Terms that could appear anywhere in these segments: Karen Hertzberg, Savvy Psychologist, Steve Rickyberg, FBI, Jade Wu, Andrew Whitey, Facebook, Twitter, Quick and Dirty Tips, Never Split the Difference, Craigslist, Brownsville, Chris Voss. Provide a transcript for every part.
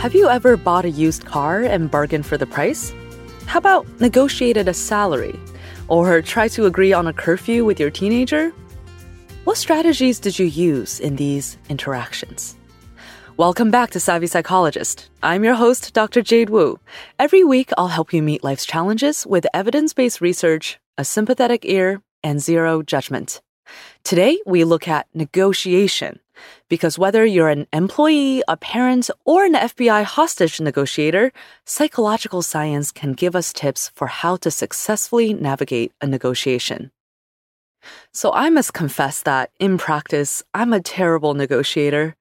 Have you ever bought a used car and bargained for the price? How about negotiated a salary? Or try to agree on a curfew with your teenager? What strategies did you use in these interactions? Welcome back to Savvy Psychologist. I'm your host, Dr. Jade Wu. Every week, I'll help you meet life's challenges with evidence-based research, a sympathetic ear, and zero judgment. Today, we look at negotiation, because whether you're an employee, a parent, or an FBI hostage negotiator, psychological science can give us tips for how to successfully navigate a negotiation. So I must confess that, in practice, I'm a terrible negotiator.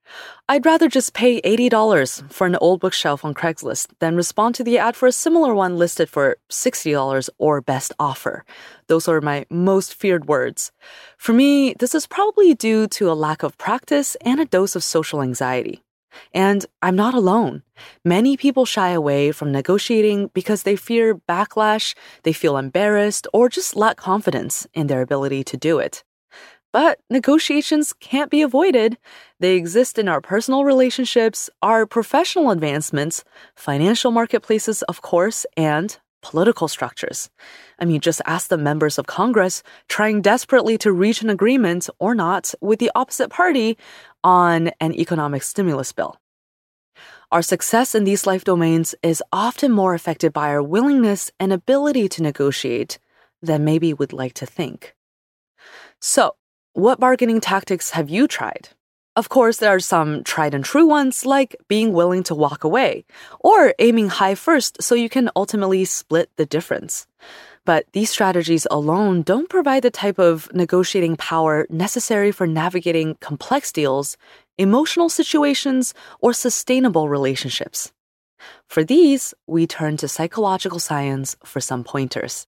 I'd rather just pay $80 for an old bookshelf on Craigslist than respond to the ad for a similar one listed for $60 or best offer. Those are my most feared words. For me, this is probably due to a lack of practice and a dose of social anxiety. And I'm not alone. Many people shy away from negotiating because they fear backlash, they feel embarrassed, or just lack confidence in their ability to do it. But negotiations can't be avoided. They exist in our personal relationships, our professional advancements, financial marketplaces, of course, and political structures. I mean, just ask the members of Congress trying desperately to reach an agreement or not with the opposite party on an economic stimulus bill. Our success in these life domains is often more affected by our willingness and ability to negotiate than maybe we'd like to think. So, what bargaining tactics have you tried? Of course, there are some tried and true ones, like being willing to walk away or aiming high first so you can ultimately split the difference. But these strategies alone don't provide the type of negotiating power necessary for navigating complex deals, emotional situations, or sustainable relationships. For these, we turn to psychological science for some pointers.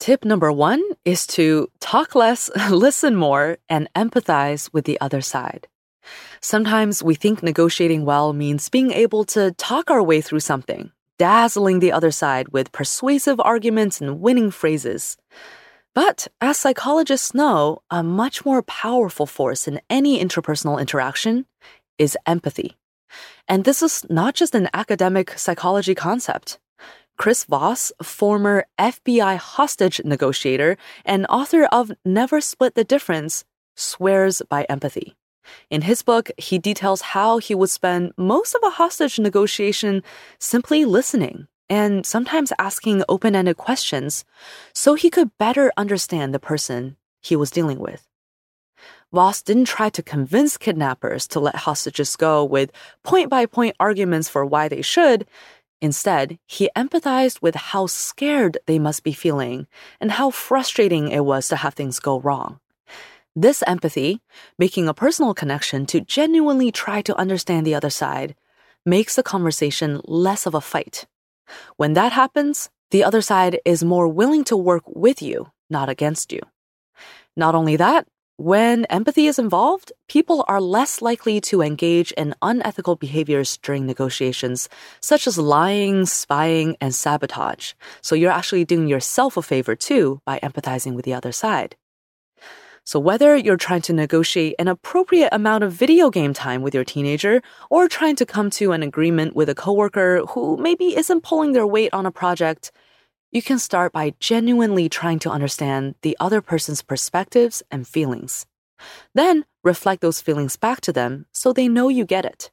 Tip number 1 is to talk less, listen more, and empathize with the other side. Sometimes we think negotiating well means being able to talk our way through something, dazzling the other side with persuasive arguments and winning phrases. But as psychologists know, a much more powerful force in any interpersonal interaction is empathy. And this is not just an academic psychology concept. Chris Voss, former FBI hostage negotiator and author of Never Split the Difference, swears by empathy. In his book, he details how he would spend most of a hostage negotiation simply listening and sometimes asking open-ended questions so he could better understand the person he was dealing with. Voss didn't try to convince kidnappers to let hostages go with point-by-point arguments for why they should. Instead, he empathized with how scared they must be feeling and how frustrating it was to have things go wrong. This empathy, making a personal connection to genuinely try to understand the other side, makes the conversation less of a fight. When that happens, the other side is more willing to work with you, not against you. Not only that, when empathy is involved, people are less likely to engage in unethical behaviors during negotiations, such as lying, spying, and sabotage. So you're actually doing yourself a favor too by empathizing with the other side. So whether you're trying to negotiate an appropriate amount of video game time with your teenager or trying to come to an agreement with a coworker who maybe isn't pulling their weight on a project, you can start by genuinely trying to understand the other person's perspectives and feelings. Then, reflect those feelings back to them so they know you get it.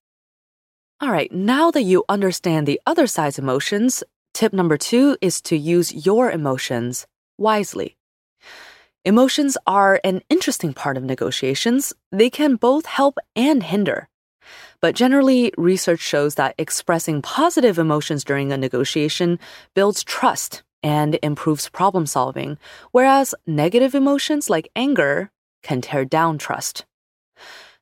All right, now that you understand the other side's emotions, tip number 2 is to use your emotions wisely. Emotions are an interesting part of negotiations. They can both help and hinder. But generally, research shows that expressing positive emotions during a negotiation builds trust and improves problem solving, whereas negative emotions like anger can tear down trust.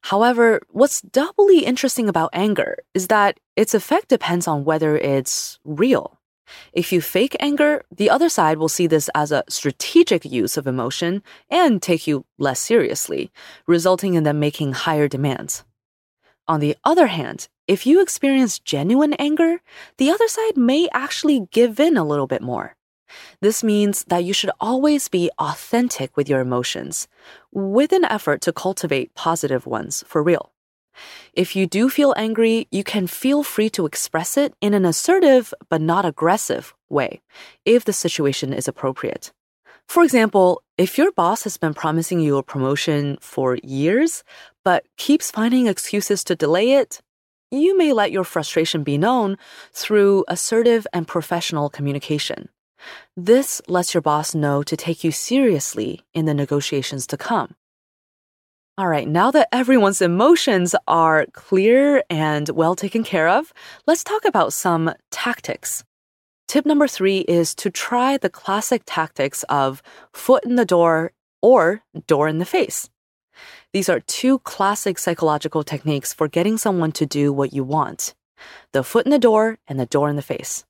However, what's doubly interesting about anger is that its effect depends on whether it's real. If you fake anger, the other side will see this as a strategic use of emotion and take you less seriously, resulting in them making higher demands. On the other hand, if you experience genuine anger, the other side may actually give in a little bit more. This means that you should always be authentic with your emotions, with an effort to cultivate positive ones for real. If you do feel angry, you can feel free to express it in an assertive but not aggressive way if the situation is appropriate. For example, if your boss has been promising you a promotion for years but keeps finding excuses to delay it, you may let your frustration be known through assertive and professional communication. This lets your boss know to take you seriously in the negotiations to come. All right, now that everyone's emotions are clear and well taken care of, let's talk about some tactics. Tip number 3 is to try the classic tactics of foot in the door or door in the face. These are 2 classic psychological techniques for getting someone to do what you want: the foot in the door and the door in the face.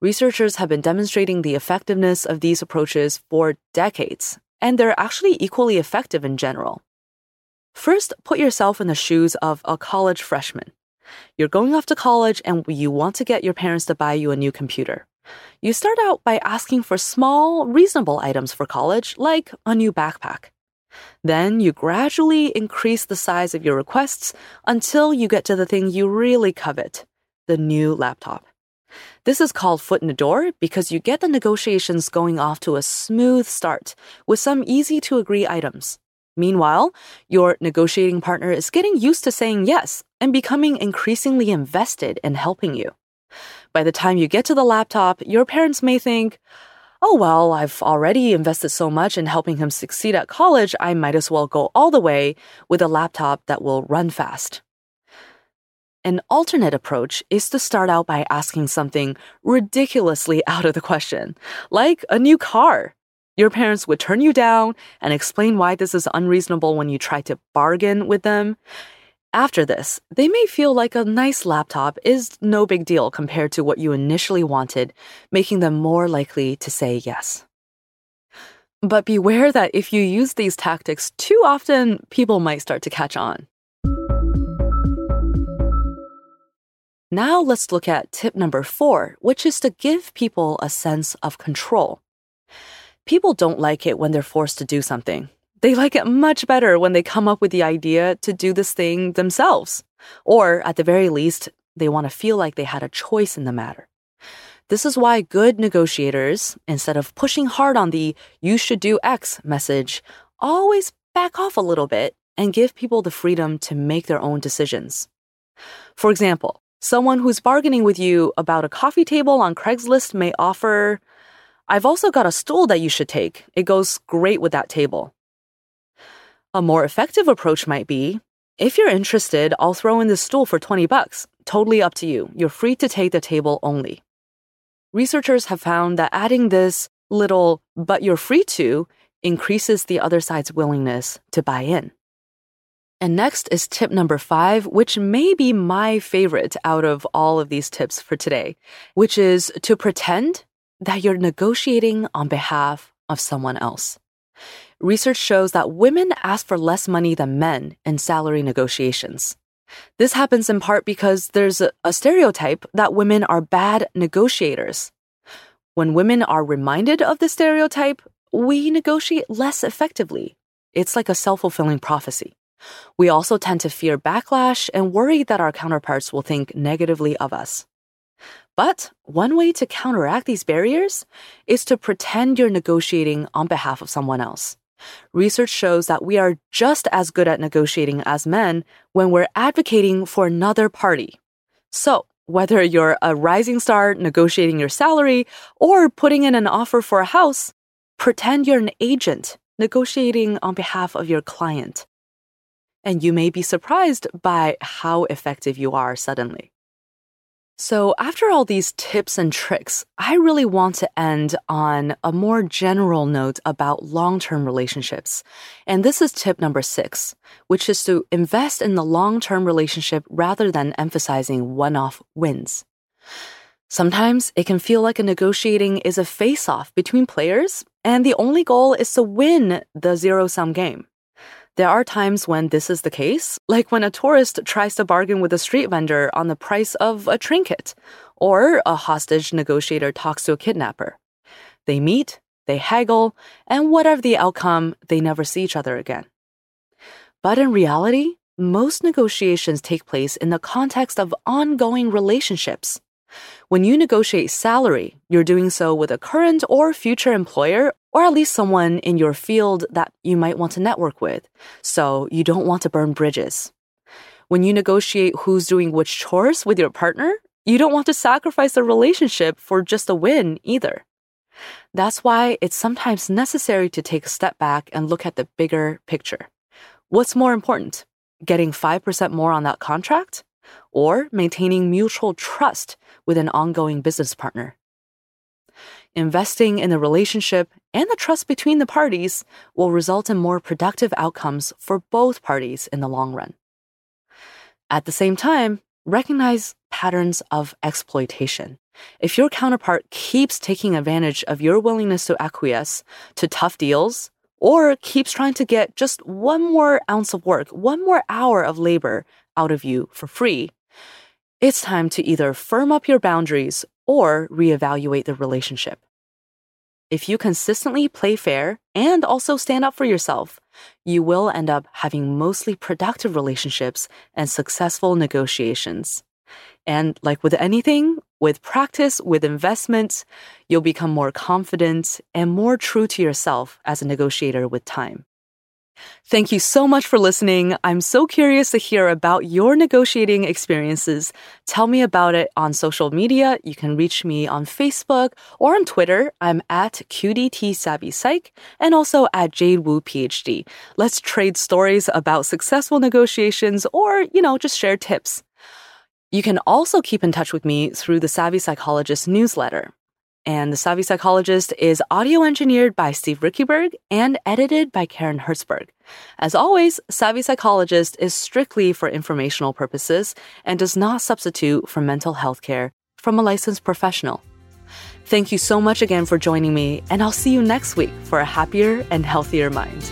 Researchers have been demonstrating the effectiveness of these approaches for decades, and they're actually equally effective in general. First, put yourself in the shoes of a college freshman. You're going off to college and you want to get your parents to buy you a new computer. You start out by asking for small, reasonable items for college, like a new backpack. Then you gradually increase the size of your requests until you get to the thing you really covet, the new laptop. This is called foot in the door because you get the negotiations going off to a smooth start with some easy-to-agree items. Meanwhile, your negotiating partner is getting used to saying yes and becoming increasingly invested in helping you. By the time you get to the laptop, your parents may think, "Oh, well, I've already invested so much in helping him succeed at college, I might as well go all the way with a laptop that will run fast." An alternate approach is to start out by asking something ridiculously out of the question, like a new car. Your parents would turn you down and explain why this is unreasonable when you try to bargain with them. After this, they may feel like a nice laptop is no big deal compared to what you initially wanted, making them more likely to say yes. But beware that if you use these tactics too often, people might start to catch on. Now let's look at tip number 4, which is to give people a sense of control. People don't like it when they're forced to do something. They like it much better when they come up with the idea to do this thing themselves. Or, at the very least, they want to feel like they had a choice in the matter. This is why good negotiators, instead of pushing hard on the "you should do X" message, always back off a little bit and give people the freedom to make their own decisions. For example, someone who's bargaining with you about a coffee table on Craigslist may offer, "I've also got a stool that you should take. It goes great with that table." A more effective approach might be, "If you're interested, I'll throw in this stool for $20. Totally up to you. You're free to take the table only." Researchers have found that adding this little "but you're free to" increases the other side's willingness to buy in. And next is tip number 5, which may be my favorite out of all of these tips for today, which is to pretend that you're negotiating on behalf of someone else. Research shows that women ask for less money than men in salary negotiations. This happens in part because there's a stereotype that women are bad negotiators. When women are reminded of the stereotype, we negotiate less effectively. It's like a self-fulfilling prophecy. We also tend to fear backlash and worry that our counterparts will think negatively of us. But one way to counteract these barriers is to pretend you're negotiating on behalf of someone else. Research shows that we are just as good at negotiating as men when we're advocating for another party. So, whether you're a rising star negotiating your salary or putting in an offer for a house, pretend you're an agent negotiating on behalf of your client. And you may be surprised by how effective you are suddenly. So after all these tips and tricks, I really want to end on a more general note about long-term relationships. And this is tip number 6, which is to invest in the long-term relationship rather than emphasizing one-off wins. Sometimes it can feel like a negotiating is a face-off between players, and the only goal is to win the zero-sum game. There are times when this is the case, like when a tourist tries to bargain with a street vendor on the price of a trinket, or a hostage negotiator talks to a kidnapper. They meet, they haggle, and whatever the outcome, they never see each other again. But in reality, most negotiations take place in the context of ongoing relationships. When you negotiate salary, you're doing so with a current or future employer, or at least someone in your field that you might want to network with, so you don't want to burn bridges. When you negotiate who's doing which chores with your partner, you don't want to sacrifice the relationship for just a win either. That's why it's sometimes necessary to take a step back and look at the bigger picture. What's more important, getting 5% more on that contract or maintaining mutual trust with an ongoing business partner? Investing in the relationship and the trust between the parties will result in more productive outcomes for both parties in the long run. At the same time, recognize patterns of exploitation. If your counterpart keeps taking advantage of your willingness to acquiesce to tough deals or keeps trying to get just one more ounce of work, one more hour of labor out of you for free, it's time to either firm up your boundaries or reevaluate the relationship. If you consistently play fair and also stand up for yourself, you will end up having mostly productive relationships and successful negotiations. And like with anything, with practice, with investment, you'll become more confident and more true to yourself as a negotiator with time. Thank you so much for listening. I'm so curious to hear about your negotiating experiences. Tell me about it on social media. You can reach me on Facebook or on Twitter. I'm at QDT Savvy Psych and also at Jade Wu PhD. Let's trade stories about successful negotiations or, just share tips. You can also keep in touch with me through the Savvy Psychologist newsletter. And the Savvy Psychologist is audio engineered by Steve Rickyberg and edited by Karen Hertzberg. As always, Savvy Psychologist is strictly for informational purposes and does not substitute for mental health care from a licensed professional. Thank you so much again for joining me, and I'll see you next week for a happier and healthier mind.